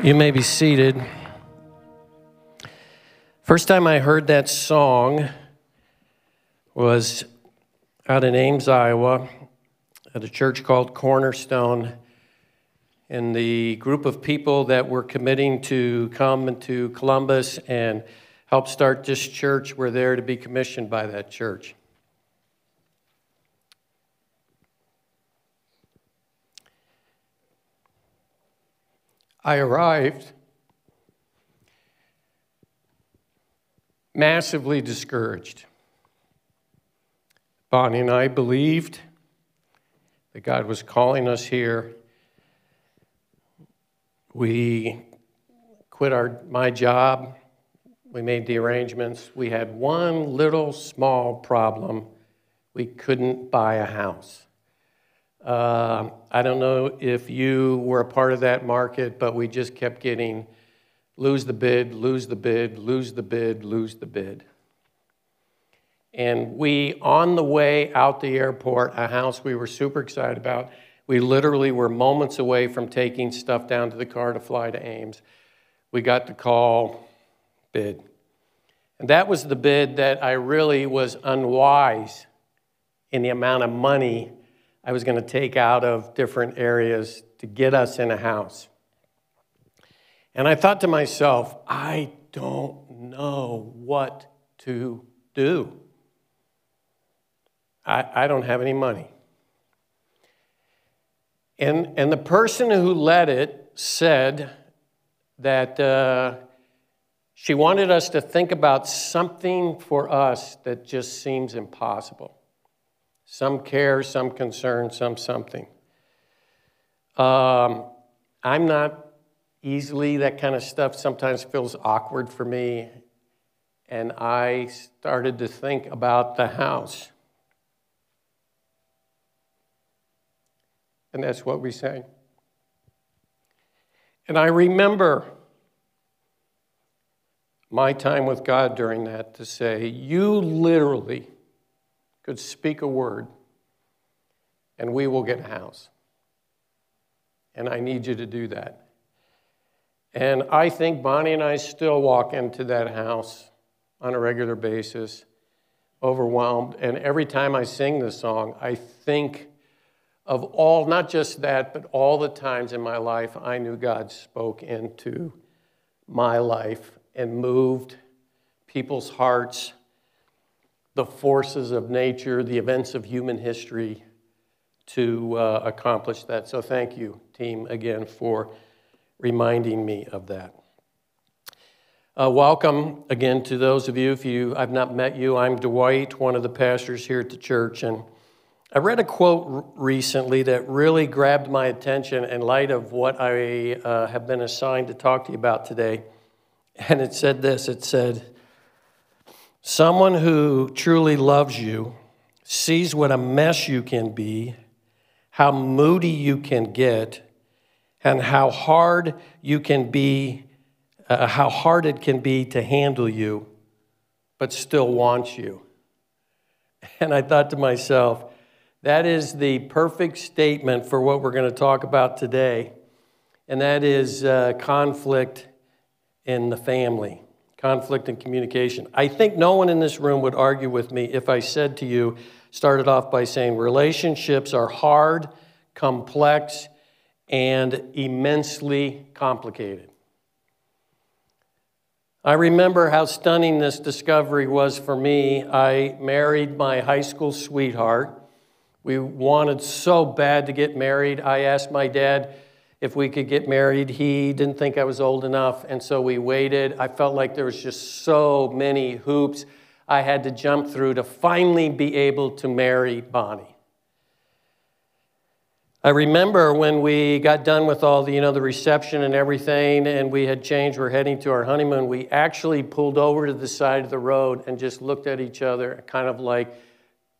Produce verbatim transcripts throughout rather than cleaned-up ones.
You may be seated. First time I heard that song was out in Ames, Iowa, at a church called Cornerstone. And the group of people that were committing to come into Columbus and help start this church were there to be commissioned by that church. I arrived massively discouraged. Bonnie and I believed that God was calling us here. We quit our my job. We made the arrangements. We had one little small problem. We couldn't buy a house. Uh, I don't know if you were a part of that market, but we just kept getting lose the bid, lose the bid, lose the bid, lose the bid. And we, on the way out the airport, a house we were super excited about, we literally were moments away from taking stuff down to the car to fly to Ames. We got the call, bid. And that was the bid that I really was unwise in the amount of money I was going to take out of different areas to get us in a house. And I thought to myself, I don't know what to do. I, I don't have any money. And, and the person who led it said that uh, she wanted us to think about something for us that just seems impossible. Some care, some concern, some something. Um, I'm not easily, that kind of stuff sometimes feels awkward for me. And I started to think about the house. And that's what we sang. And I remember my time with God during that to say, you literally could speak a word and we will get a house. And I need you to do that. And I think Bonnie and I still walk into that house on a regular basis, overwhelmed. And every time I sing this song, I think of all, not just that, but all the times in my life I knew God spoke into my life and moved people's hearts, the forces of nature, the events of human history to uh, accomplish that. So thank you, team, again, for reminding me of that. Uh, welcome, again, to those of you. If you I've not met you, I'm Dwight, one of the pastors here at the church, and I read a quote recently that really grabbed my attention in light of what I uh, have been assigned to talk to you about today. And it said this, it said, someone who truly loves you sees what a mess you can be, how moody you can get, and how hard you can be, uh, how hard it can be to handle you, but still wants you. And I thought to myself, that is the perfect statement for what we're going to talk about today, and that is uh, conflict in the family, conflict and communication. I think no one in this room would argue with me if I said to you, started off by saying relationships are hard, complex, and immensely complicated. I remember how stunning this discovery was for me. I married my high school sweetheart. We wanted so bad to get married. I asked my dad if we could get married. He didn't think I was old enough, and so we waited. I felt like there was just so many hoops I had to jump through to finally be able to marry Bonnie. I remember when we got done with all the, you know, the reception and everything, and we had changed, we're heading to our honeymoon, we actually pulled over to the side of the road and just looked at each other, kind of like,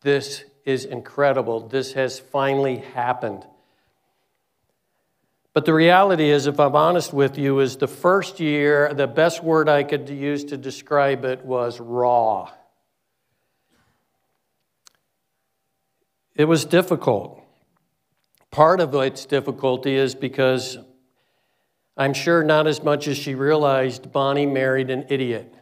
this is incredible. This has finally happened. But the reality is, if I'm honest with you, is the first year, the best word I could use to describe it was raw. It was difficult. Part of its difficulty is because I'm sure not as much as she realized Bonnie married an idiot.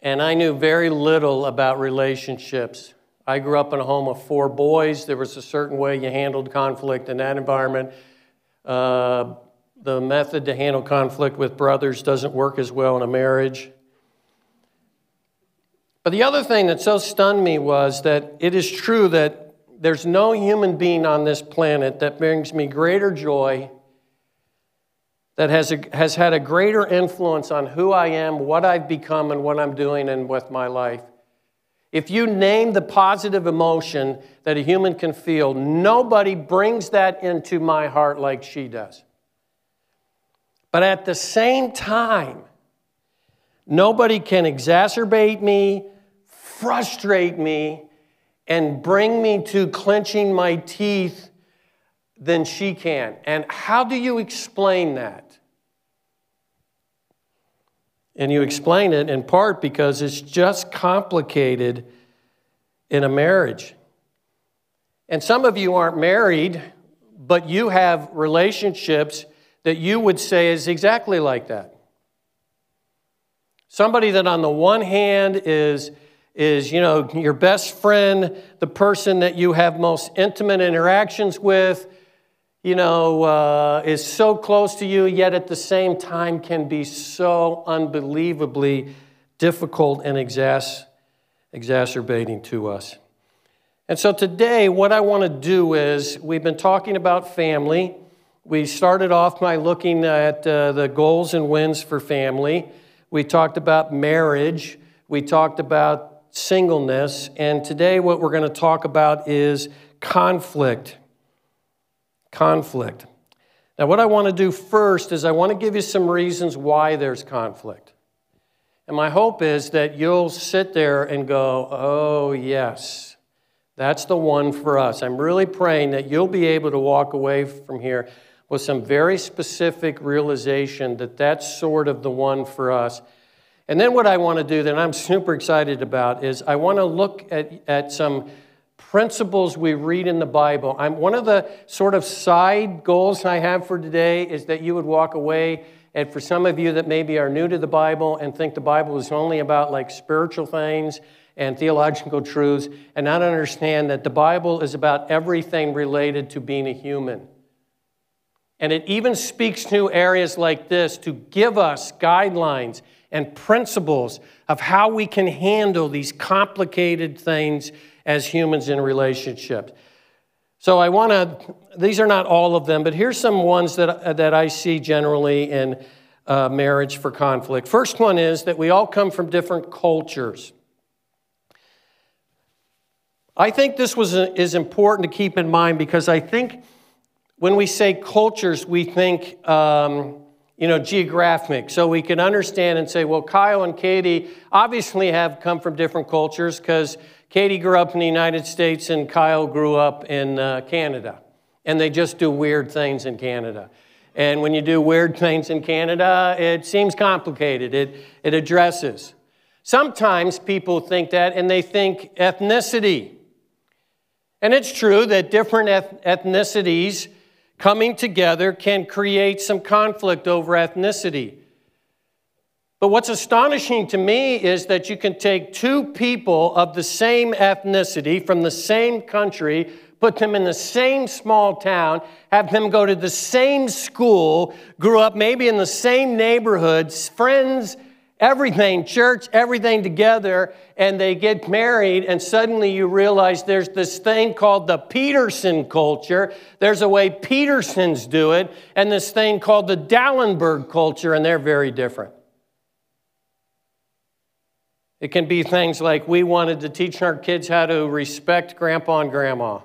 And I knew very little about relationships. I grew up in a home of four boys. There was a certain way you handled conflict in that environment. Uh, the method to handle conflict with brothers doesn't work as well in a marriage. But the other thing that so stunned me was that it is true that there's no human being on this planet that brings me greater joy, that has a, has had a greater influence on who I am, what I've become, and what I'm doing and with my life. If you name the positive emotion that a human can feel, nobody brings that into my heart like she does. But at the same time, nobody can exacerbate me, frustrate me, and bring me to clenching my teeth than she can. And how do you explain that? And you explain it in part because it's just complicated in a marriage. And some of you aren't married, but you have relationships that you would say is exactly like that. Somebody that on the one hand is, is, you know, your best friend, the person that you have most intimate interactions with, you know, uh, is so close to you, yet at the same time can be so unbelievably difficult and exas- exacerbating to us. And so today, what I want to do is, we've been talking about family. We started off by looking at uh, the goals and wins for family. We talked about marriage. We talked about singleness. And today, what we're going to talk about is conflict. Conflict. Now, what I want to do first is I want to give you some reasons why there's conflict. And my hope is that you'll sit there and go, oh, yes, that's the one for us. I'm really praying that you'll be able to walk away from here with some very specific realization that that's sort of the one for us. And then what I want to do that I'm super excited about is I want to look at, at some principles we read in the Bible. I'm, one of the sort of side goals I have for today is that you would walk away, and for some of you that maybe are new to the Bible and think the Bible is only about like spiritual things and theological truths, and not understand that the Bible is about everything related to being a human. And it even speaks to areas like this to give us guidelines and principles of how we can handle these complicated things as humans in relationships. So I want to, these are not all of them, but here's some ones that, that I see generally in uh, marriage for conflict. First one is that we all come from different cultures. I think this was is important to keep in mind because I think when we say cultures, we think, um, you know, geographic. So we can understand and say, well, Kyle and Katie obviously have come from different cultures because Katie grew up in the United States and Kyle grew up in uh, Canada. And they just do weird things in Canada. And when you do weird things in Canada, it seems complicated. It, it addresses. Sometimes people think that and they think ethnicity. And it's true that different ethnicities coming together can create some conflict over ethnicity. But what's astonishing to me is that you can take two people of the same ethnicity from the same country, put them in the same small town, have them go to the same school, grew up maybe in the same neighborhoods, friends, everything, church, everything together, and they get married, and suddenly you realize there's this thing called the Peterson culture. There's a way Petersons do it, and this thing called the Dallenberg culture, and they're very different. It can be things like we wanted to teach our kids how to respect grandpa and grandma.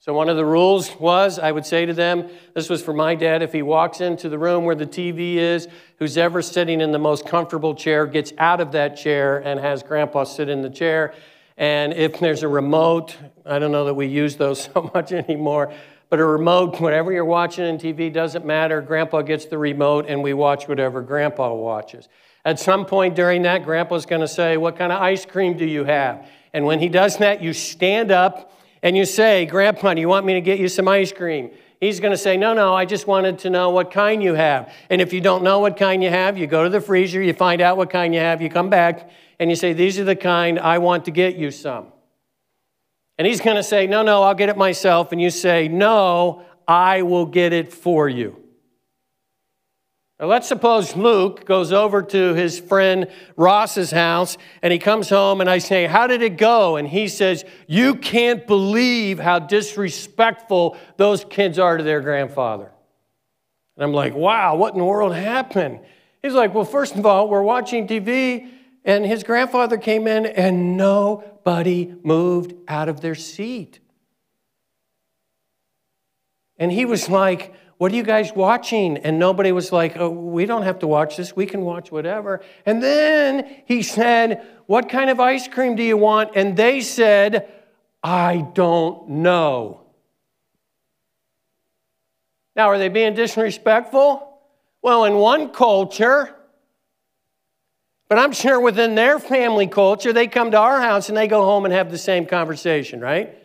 So one of the rules was, I would say to them, this was for my dad, if he walks into the room where the T V is, who's ever sitting in the most comfortable chair gets out of that chair and has grandpa sit in the chair. And if there's a remote, I don't know that we use those so much anymore, but a remote, whatever you're watching on T V doesn't matter. Grandpa gets the remote and we watch whatever grandpa watches. At some point during that, grandpa's going to say, what kind of ice cream do you have? And when he does that, you stand up and you say, grandpa, do you want me to get you some ice cream? He's going to say, no, no, I just wanted to know what kind you have. And if you don't know what kind you have, you go to the freezer, you find out what kind you have, you come back, and you say, these are the kind, I want to get you some. And he's going to say, no, no, I'll get it myself. And you say, no, I will get it for you. Now, let's suppose Luke goes over to his friend Ross's house, and he comes home, and I say, how did it go? And he says, you can't believe how disrespectful those kids are to their grandfather. And I'm like, wow, what in the world happened? He's like, well, first of all, we're watching T V, and his grandfather came in, and nobody moved out of their seat. And he was like, what are you guys watching? And nobody was like, oh, we don't have to watch this. We can watch whatever. And then he said, what kind of ice cream do you want? And they said, I don't know. Now, are they being disrespectful? Well, in one culture, but I'm sure within their family culture, they come to our house and they go home and have the same conversation, right?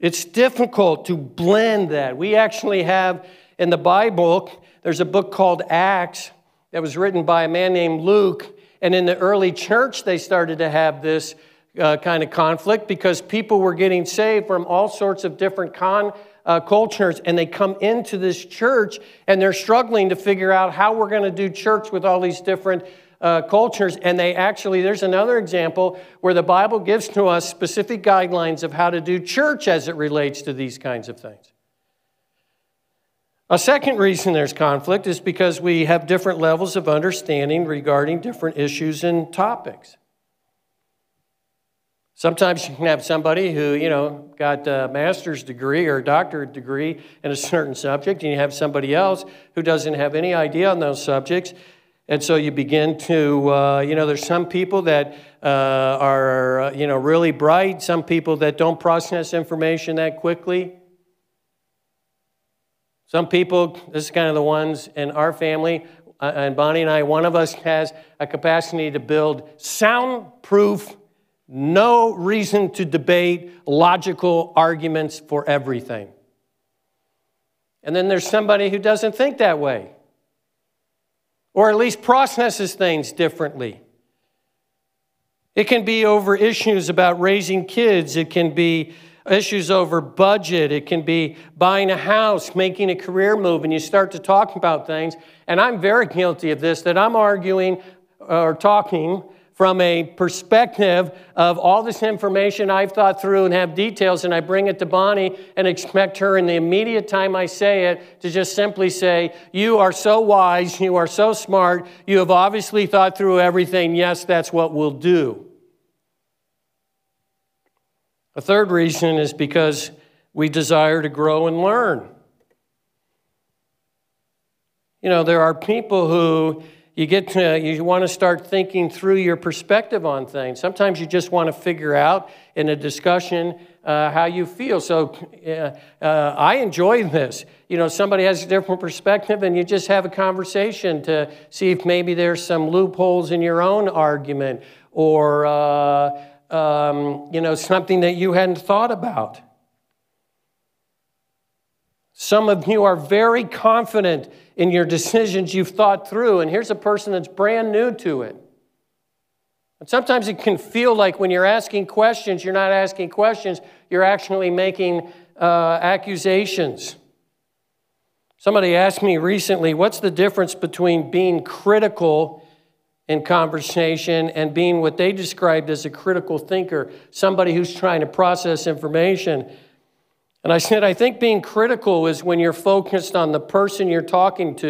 It's difficult to blend that. We actually have in the Bible, there's a book called Acts that was written by a man named Luke. And in the early church, they started to have this uh, kind of conflict because people were getting saved from all sorts of different con, uh, cultures. And they come into this church and they're struggling to figure out how we're going to do church with all these different Uh, cultures, and they actually, there's another example where the Bible gives to us specific guidelines of how to do church as it relates to these kinds of things. A second reason there's conflict is because we have different levels of understanding regarding different issues and topics. Sometimes you can have somebody who, you know, got a master's degree or a doctorate degree in a certain subject, and you have somebody else who doesn't have any idea on those subjects. And so you begin to, uh, you know, there's some people that uh, are, uh, you know, really bright, some people that don't process information that quickly. Some people, this is kind of the ones in our family, uh, and Bonnie and I, one of us has a capacity to build soundproof, no reason to debate, logical arguments for everything. And then there's somebody who doesn't think that way, or at least processes things differently. It can be over issues about raising kids. It can be issues over budget. It can be buying a house, making a career move, and you start to talk about things. And I'm very guilty of this, that I'm arguing or talking from a perspective of all this information I've thought through and have details, and I bring it to Bonnie and expect her in the immediate time I say it to just simply say, you are so wise, you are so smart, you have obviously thought through everything, yes, that's what we'll do. A third reason is because we desire to grow and learn. You know, there are people who You get to, you want to start thinking through your perspective on things. Sometimes you just want to figure out in a discussion uh, how you feel. So uh, uh, I enjoy this. You know, somebody has a different perspective and you just have a conversation to see if maybe there's some loopholes in your own argument or, uh, um, you know, something that you hadn't thought about. Some of you are very confident in your decisions you've thought through, and here's a person that's brand new to it. And sometimes it can feel like when you're asking questions, you're not asking questions, you're actually making uh, accusations. Somebody asked me recently, what's the difference between being critical in conversation and being what they described as a critical thinker, somebody who's trying to process information? And I said, I think being critical is when you're focused on the person you're talking to,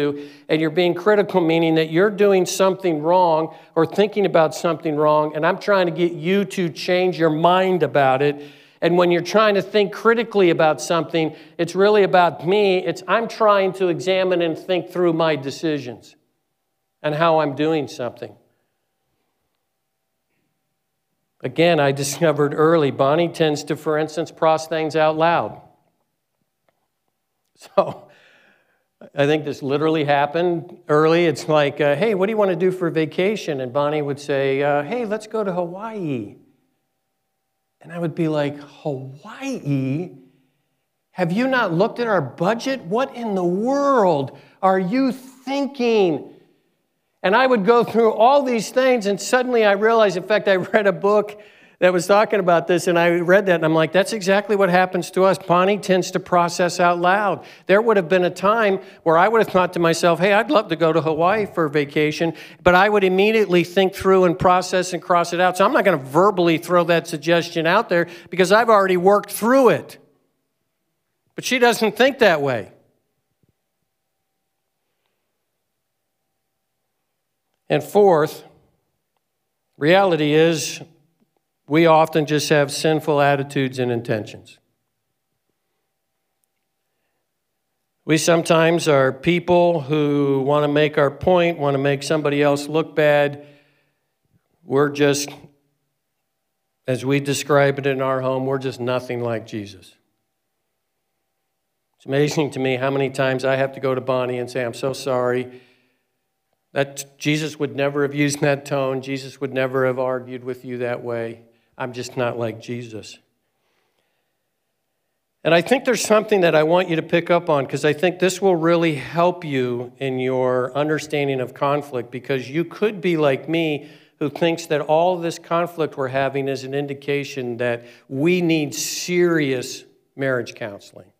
and you're being critical, meaning that you're doing something wrong or thinking about something wrong, and I'm trying to get you to change your mind about it. And when you're trying to think critically about something, it's really about me. It's I'm trying to examine and think through my decisions and how I'm doing something. Again, I discovered early, Bonnie tends to, for instance, cross things out loud. So I think this literally happened early. It's like, uh, hey, what do you want to do for vacation? And Bonnie would say, uh, hey, let's go to Hawaii. And I would be like, Hawaii? Have you not looked at our budget? What in the world are you thinking? And I would go through all these things, and suddenly I realized, in fact, I read a book that was talking about this, and I read that, and I'm like, that's exactly what happens to us. Bonnie tends to process out loud. There would have been a time where I would have thought to myself, hey, I'd love to go to Hawaii for vacation, but I would immediately think through and process and cross it out. So I'm not going to verbally throw that suggestion out there because I've already worked through it. But she doesn't think that way. And fourth, reality is we often just have sinful attitudes and intentions. We sometimes are people who want to make our point, want to make somebody else look bad. We're just, as we describe it in our home, we're just nothing like Jesus. It's amazing to me how many times I have to go to Bonnie and say, I'm so sorry. That Jesus would never have used that tone. Jesus would never have argued with you that way. I'm just not like Jesus. And I think there's something that I want you to pick up on because I think this will really help you in your understanding of conflict, because you could be like me who thinks that all this conflict we're having is an indication that we need serious marriage counseling.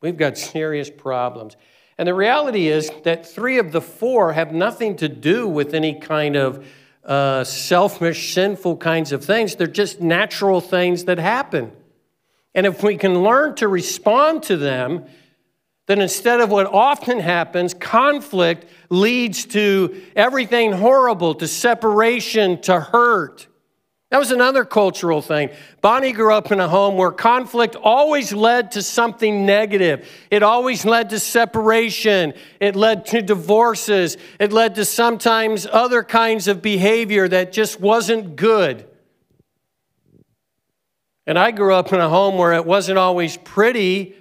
We've got serious problems. And the reality is that three of the four have nothing to do with any kind of uh, selfish, sinful kinds of things. They're just natural things that happen. And if we can learn to respond to them, then instead of what often happens, conflict leads to everything horrible, to separation, to hurt. That was another cultural thing. Bonnie grew up in a home where conflict always led to something negative. It always led to separation. It led to divorces. It led to sometimes other kinds of behavior that just wasn't good. And I grew up in a home where it wasn't always pretty,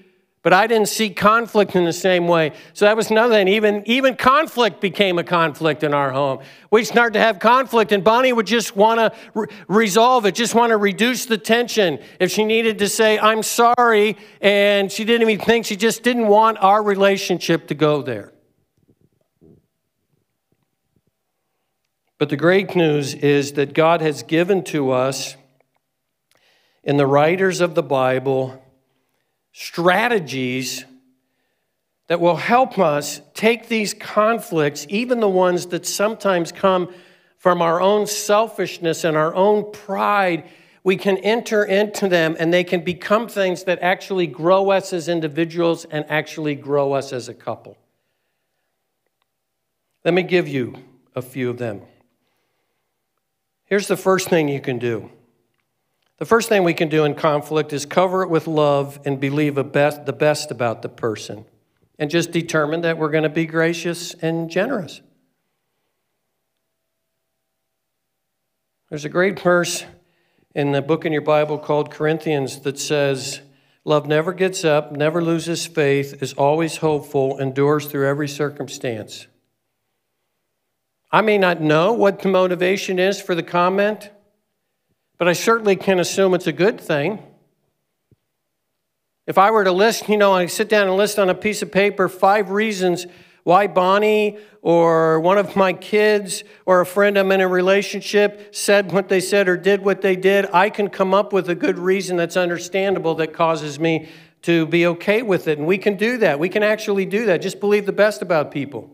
but I didn't see conflict in the same way. So that was another thing. Even, even conflict became a conflict in our home. We'd start to have conflict, and Bonnie would just want to re- resolve it, just want to reduce the tension. If she needed to say, I'm sorry, and she didn't even think, she just didn't want our relationship to go there. But the great news is that God has given to us, in the writers of the Bible, strategies that will help us take these conflicts, even the ones that sometimes come from our own selfishness and our own pride. We can enter into them, and they can become things that actually grow us as individuals and actually grow us as a couple. Let me give you a few of them. Here's the first thing you can do. The first thing we can do in conflict is cover it with love and believe the best about the person, and just determine that we're going to be gracious and generous. There's a great verse in the book in your Bible called Corinthians that says, love never gets up, never loses faith, is always hopeful, endures through every circumstance. I may not know what the motivation is for the comment, but I certainly can assume it's a good thing. If I were to list, you know, I sit down and list on a piece of paper five reasons why Bonnie or one of my kids or a friend I'm in a relationship said what they said or did what they did, I can come up with a good reason that's understandable that causes me to be okay with it. And we can do that. We can actually do that. Just believe the best about people.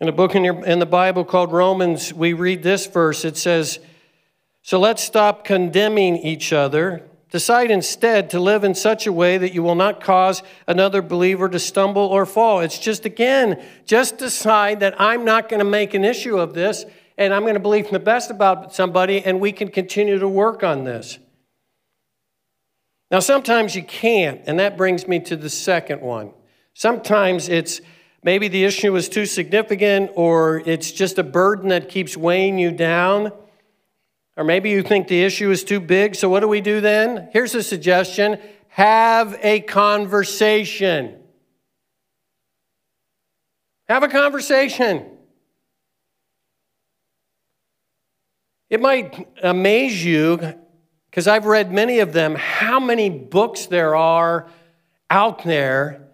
In a book in, your, in the Bible called Romans, we read this verse. It says, so let's stop condemning each other. Decide instead to live in such a way that you will not cause another believer to stumble or fall. It's just, again, just decide that I'm not going to make an issue of this, and I'm going to believe the best about somebody, and we can continue to work on this. Now, sometimes you can't, and that brings me to the second one. Sometimes it's, maybe the issue is too significant, or it's just a burden that keeps weighing you down. Or maybe you think the issue is too big, so what do we do then? Here's a suggestion. Have a conversation. Have a conversation. It might amaze you because I've read many of them, how many books there are out there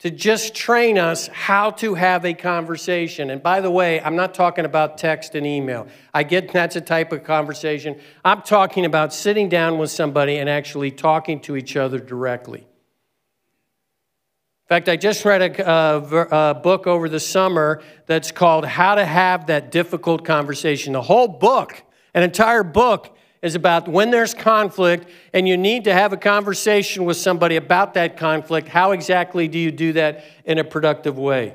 to just train us how to have a conversation. And by the way, I'm not talking about text and email. I get that's a type of conversation. I'm talking about sitting down with somebody and actually talking to each other directly. In fact, I just read a, a, a book over the summer that's called How to Have That Difficult Conversation. The whole book, an entire book, is about when there's conflict and you need to have a conversation with somebody about that conflict, how exactly do you do that in a productive way?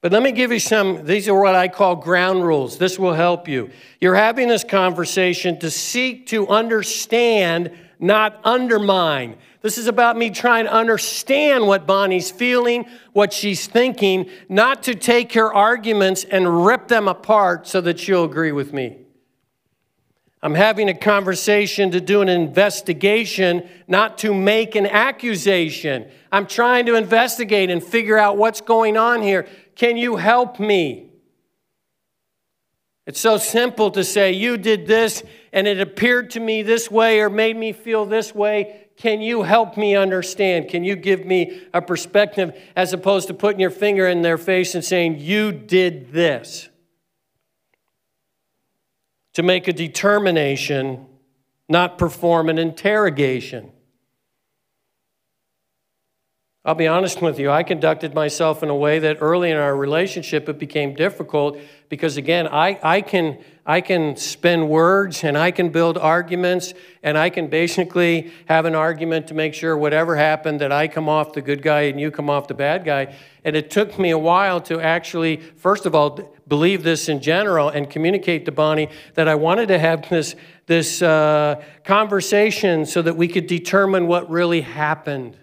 But let me give you some, these are what I call ground rules. This will help you. You're having this conversation to seek to understand, not undermine. This is about me trying to understand what Bonnie's feeling, what she's thinking, not to take her arguments and rip them apart so that you'll agree with me. I'm having a conversation to do an investigation, not to make an accusation. I'm trying to investigate and figure out what's going on here. Can you help me? It's so simple to say, you did this, and it appeared to me this way or made me feel this way. Can you help me understand? Can you give me a perspective as opposed to putting your finger in their face and saying, you did this? To make a determination, not perform an interrogation. I'll be honest with you, I conducted myself in a way that early in our relationship it became difficult because, again, I, I, can, I can spin words and I can build arguments and I can basically have an argument to make sure whatever happened that I come off the good guy and you come off the bad guy. And it took me a while to actually, first of all, believe this in general and communicate to Bonnie that I wanted to have this, this uh, conversation so that we could determine what really happened.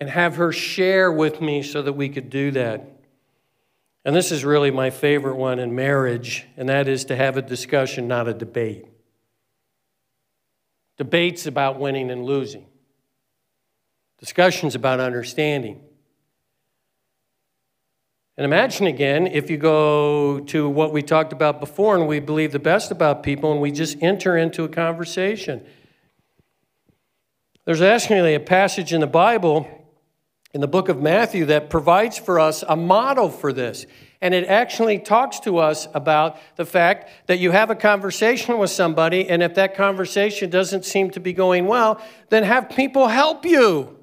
And have her share with me so that we could do that. And this is really my favorite one in marriage, and that is to have a discussion, not a debate. Debates about winning and losing. Discussions about understanding. And imagine again, if you go to what we talked about before and we believe the best about people and we just enter into a conversation. There's actually a passage in the Bible in the book of Matthew that provides for us a model for this. And it actually talks to us about the fact that you have a conversation with somebody, and if that conversation doesn't seem to be going well, then have people help you.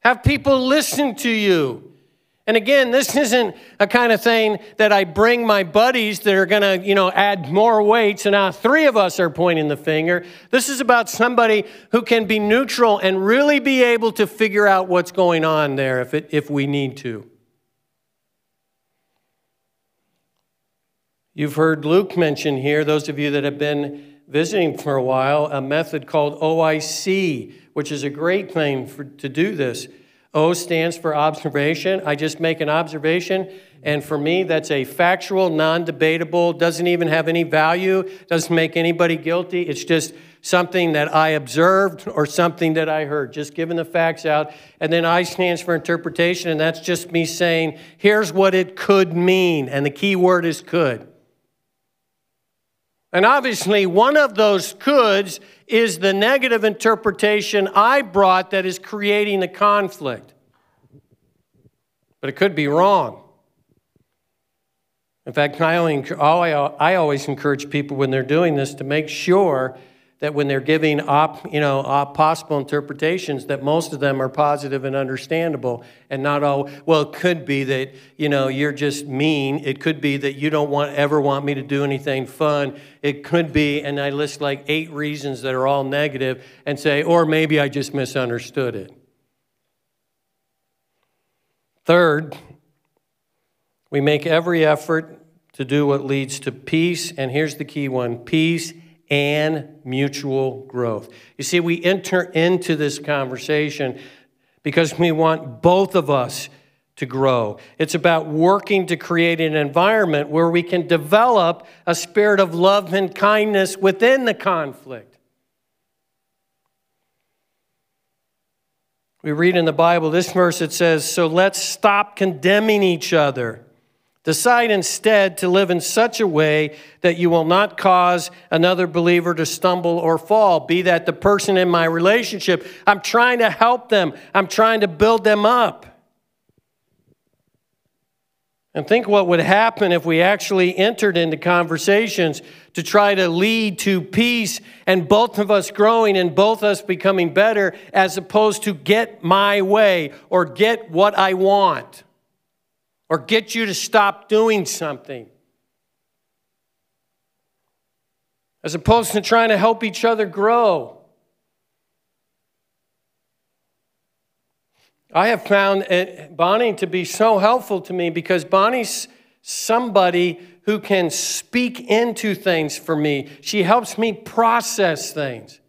Have people listen to you. And again, this isn't a kind of thing that I bring my buddies that are going to, you know, add more weight. So now three of us are pointing the finger. This is about somebody who can be neutral and really be able to figure out what's going on there if, it, if we need to. You've heard Luke mention here, those of you that have been visiting for a while, a method called O I C, which is a great thing for, to do this. O stands for observation. I just make an observation, and for me, that's a factual, non-debatable, doesn't even have any value, doesn't make anybody guilty. It's just something that I observed or something that I heard, just giving the facts out. And then I stands for interpretation, and that's just me saying, here's what it could mean, and the key word is could. And obviously, one of those coulds is the negative interpretation I brought that is creating the conflict. But it could be wrong. In fact, I, only, I always encourage people when they're doing this to make sure that when they're giving op, you know, op possible interpretations, that most of them are positive and understandable and not all, well, it could be that, you know, you're just mean. It could be that you don't want ever want me to do anything fun. It could be, and I list like eight reasons that are all negative and say, or maybe I just misunderstood it. Third, we make every effort to do what leads to peace, and here's the key one, peace and mutual growth. You see, we enter into this conversation because we want both of us to grow. It's about working to create an environment where we can develop a spirit of love and kindness within the conflict. We read in the Bible this verse, it says, so let's stop condemning each other. Decide instead to live in such a way that you will not cause another believer to stumble or fall. Be that the person in my relationship. I'm trying to help them. I'm trying to build them up. And think what would happen if we actually entered into conversations to try to lead to peace and both of us growing and both us becoming better, as opposed to get my way or get what I want or get you to stop doing something. As opposed to trying to help each other grow. I have found Bonnie to be so helpful to me because Bonnie's somebody who can speak into things for me. She helps me process things.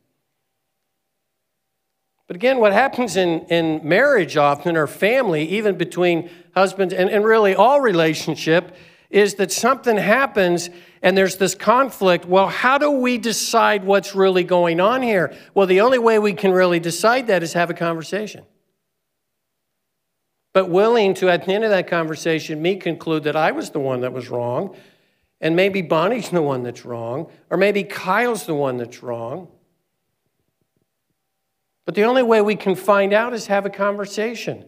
But again, what happens in, in marriage often, or family, even between husbands and, and really all relationship, is that something happens and there's this conflict. Well, how do we decide what's really going on here? Well, the only way we can really decide that is have a conversation. But willing to, at the end of that conversation, me conclude that I was the one that was wrong, and maybe Bonnie's the one that's wrong, or maybe Kyle's the one that's wrong. But the only way we can find out is have a conversation.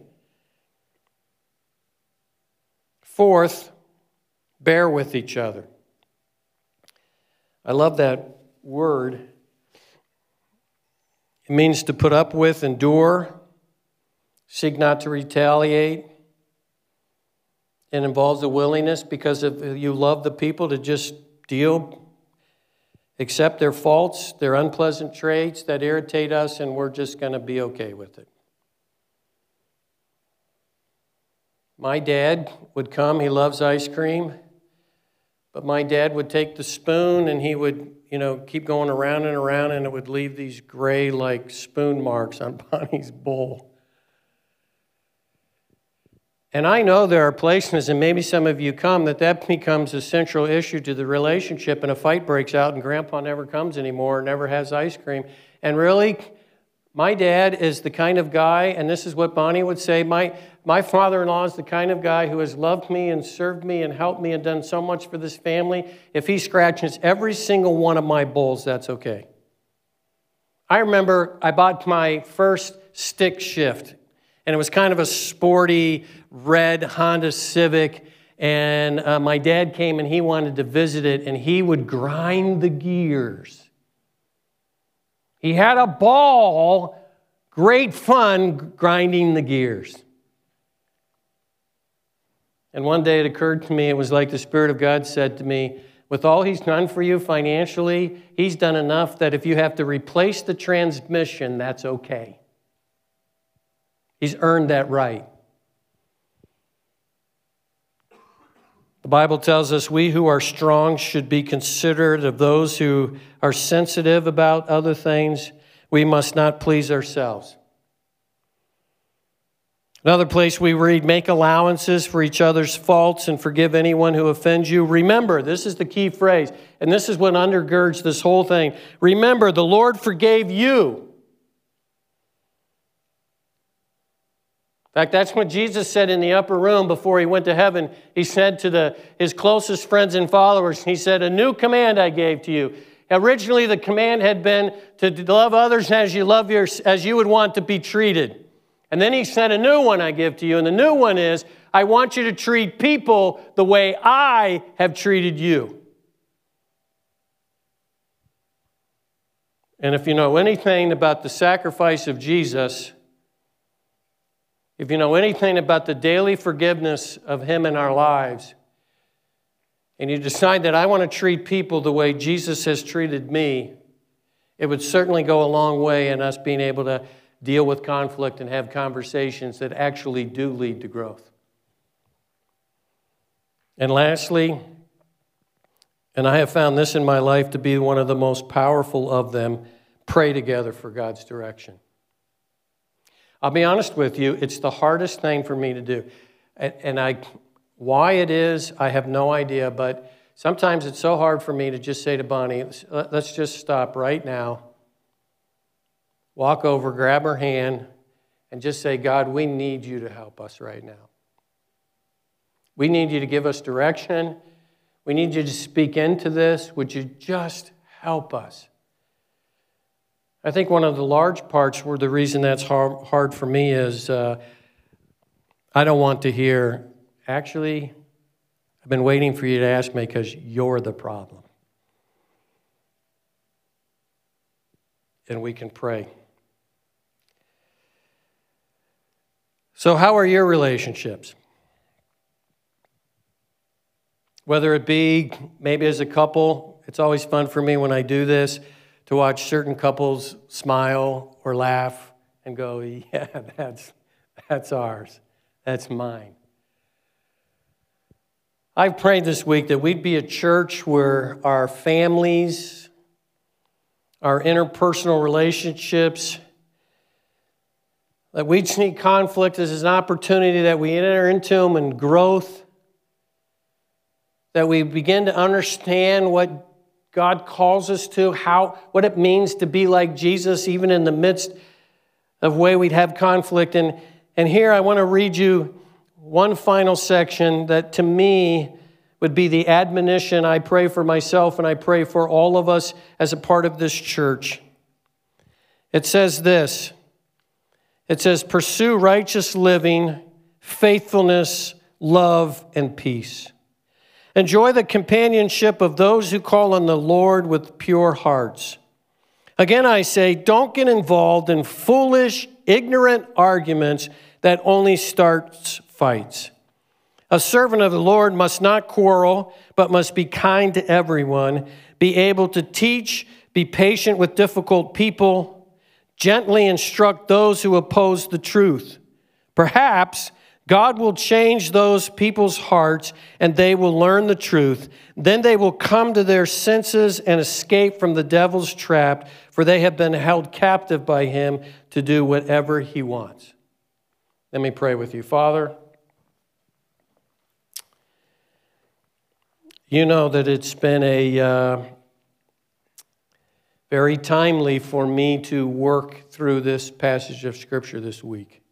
Fourth, bear with each other. I love that word. It means to put up with, endure, seek not to retaliate. It involves a willingness, because if you love the people, to just deal, accept their faults, their unpleasant traits that irritate us, and we're just going to be okay with it. My dad would come. He loves ice cream. But my dad would take the spoon and he would, you know, keep going around and around, and it would leave these gray, like, spoon marks on Bonnie's bowl. And I know there are places, and maybe some of you come, that that becomes a central issue to the relationship, and a fight breaks out, and Grandpa never comes anymore, never has ice cream. And really, my dad is the kind of guy, and this is what Bonnie would say, my, my father-in-law is the kind of guy who has loved me and served me and helped me and done so much for this family. If he scratches every single one of my bowls, that's okay. I remember I bought my first stick shift. And it was kind of a sporty red Honda Civic. And uh, my dad came and he wanted to visit it, and he would grind the gears. He had a ball, great fun grinding the gears. And one day it occurred to me, it was like the Spirit of God said to me, with all he's done for you financially, he's done enough that if you have to replace the transmission, that's okay. He's earned that right. The Bible tells us we who are strong should be considerate of those who are sensitive about other things. We must not please ourselves. Another place we read, make allowances for each other's faults and forgive anyone who offends you. Remember, this is the key phrase, and this is what undergirds this whole thing. Remember, the Lord forgave you. In fact, that's what Jesus said in the upper room before he went to heaven. He said to the, his closest friends and followers, he said, a new command I gave to you. Originally, the command had been to love others as you love your, as you would want to be treated. And then he said, a new one I give to you. And the new one is, I want you to treat people the way I have treated you. And if you know anything about the sacrifice of Jesus, if you know anything about the daily forgiveness of him in our lives, and you decide that I want to treat people the way Jesus has treated me, it would certainly go a long way in us being able to deal with conflict and have conversations that actually do lead to growth. And lastly, and I have found this in my life to be one of the most powerful of them, pray together for God's direction. I'll be honest with you, it's the hardest thing for me to do. And, and I, why it is, I have no idea, but sometimes it's so hard for me to just say to Bonnie, let's just stop right now, walk over, grab her hand, and just say, God, we need you to help us right now. We need you to give us direction. We need you to speak into this. Would you just help us? I think one of the large parts where the reason that's hard for me is uh, I don't want to hear, actually, I've been waiting for you to ask me because you're the problem. And we can pray. So how are your relationships? Whether it be maybe as a couple, it's always fun for me when I do this to watch certain couples smile or laugh and go, yeah, that's, that's ours. That's mine. I've prayed this week that we'd be a church where our families, our interpersonal relationships, that we'd see conflict as an opportunity that we enter into them and growth, that we begin to understand what God calls us to, how, what it means to be like Jesus, even in the midst of way we'd have conflict. And, and here I want to read you one final section that to me would be the admonition I pray for myself and I pray for all of us as a part of this church. It says this. It says, pursue righteous living, faithfulness, love, and peace. Enjoy the companionship of those who call on the Lord with pure hearts. Again, I say, don't get involved in foolish, ignorant arguments that only starts fights. A servant of the Lord must not quarrel, but must be kind to everyone, be able to teach, be patient with difficult people, gently instruct those who oppose the truth. Perhaps God will change those people's hearts and they will learn the truth. Then they will come to their senses and escape from the devil's trap, for they have been held captive by him to do whatever he wants. Let me pray with you. Father, you know that it's been a uh, very timely for me to work through this passage of Scripture this week.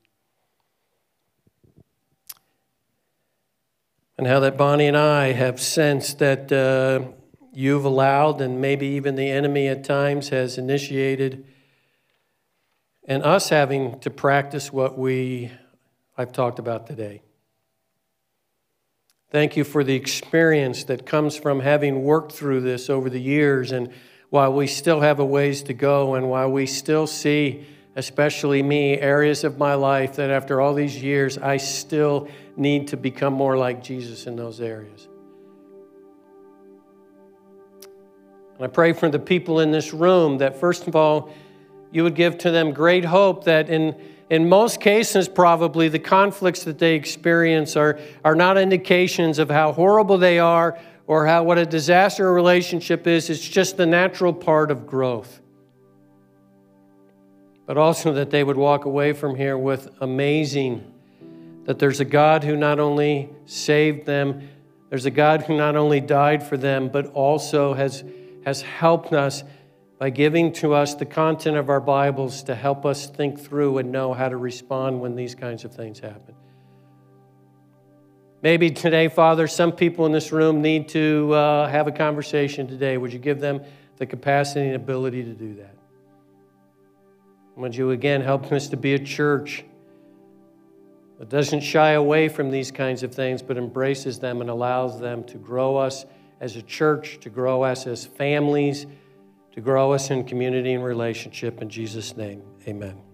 And how that Bonnie and I have sensed that uh, you've allowed, and maybe even the enemy at times has initiated, and us having to practice what we I've talked about today. Thank you for the experience that comes from having worked through this over the years, and while we still have a ways to go, and while we still see, especially me, areas of my life that after all these years, I still need to become more like Jesus in those areas. And I pray for the people in this room that, first of all, you would give to them great hope that in, in most cases, probably, the conflicts that they experience are, are not indications of how horrible they are or how what a disaster a relationship is. It's just the natural part of growth. But also that they would walk away from here with amazing that there's a God who not only saved them, there's a God who not only died for them, but also has, has helped us by giving to us the content of our Bibles to help us think through and know how to respond when these kinds of things happen. Maybe today, Father, some people in this room need to uh, have a conversation today. Would you give them the capacity and ability to do that? Would you again help us to be a church that doesn't shy away from these kinds of things, but embraces them and allows them to grow us as a church, to grow us as families, to grow us in community and relationship. In Jesus' name, amen.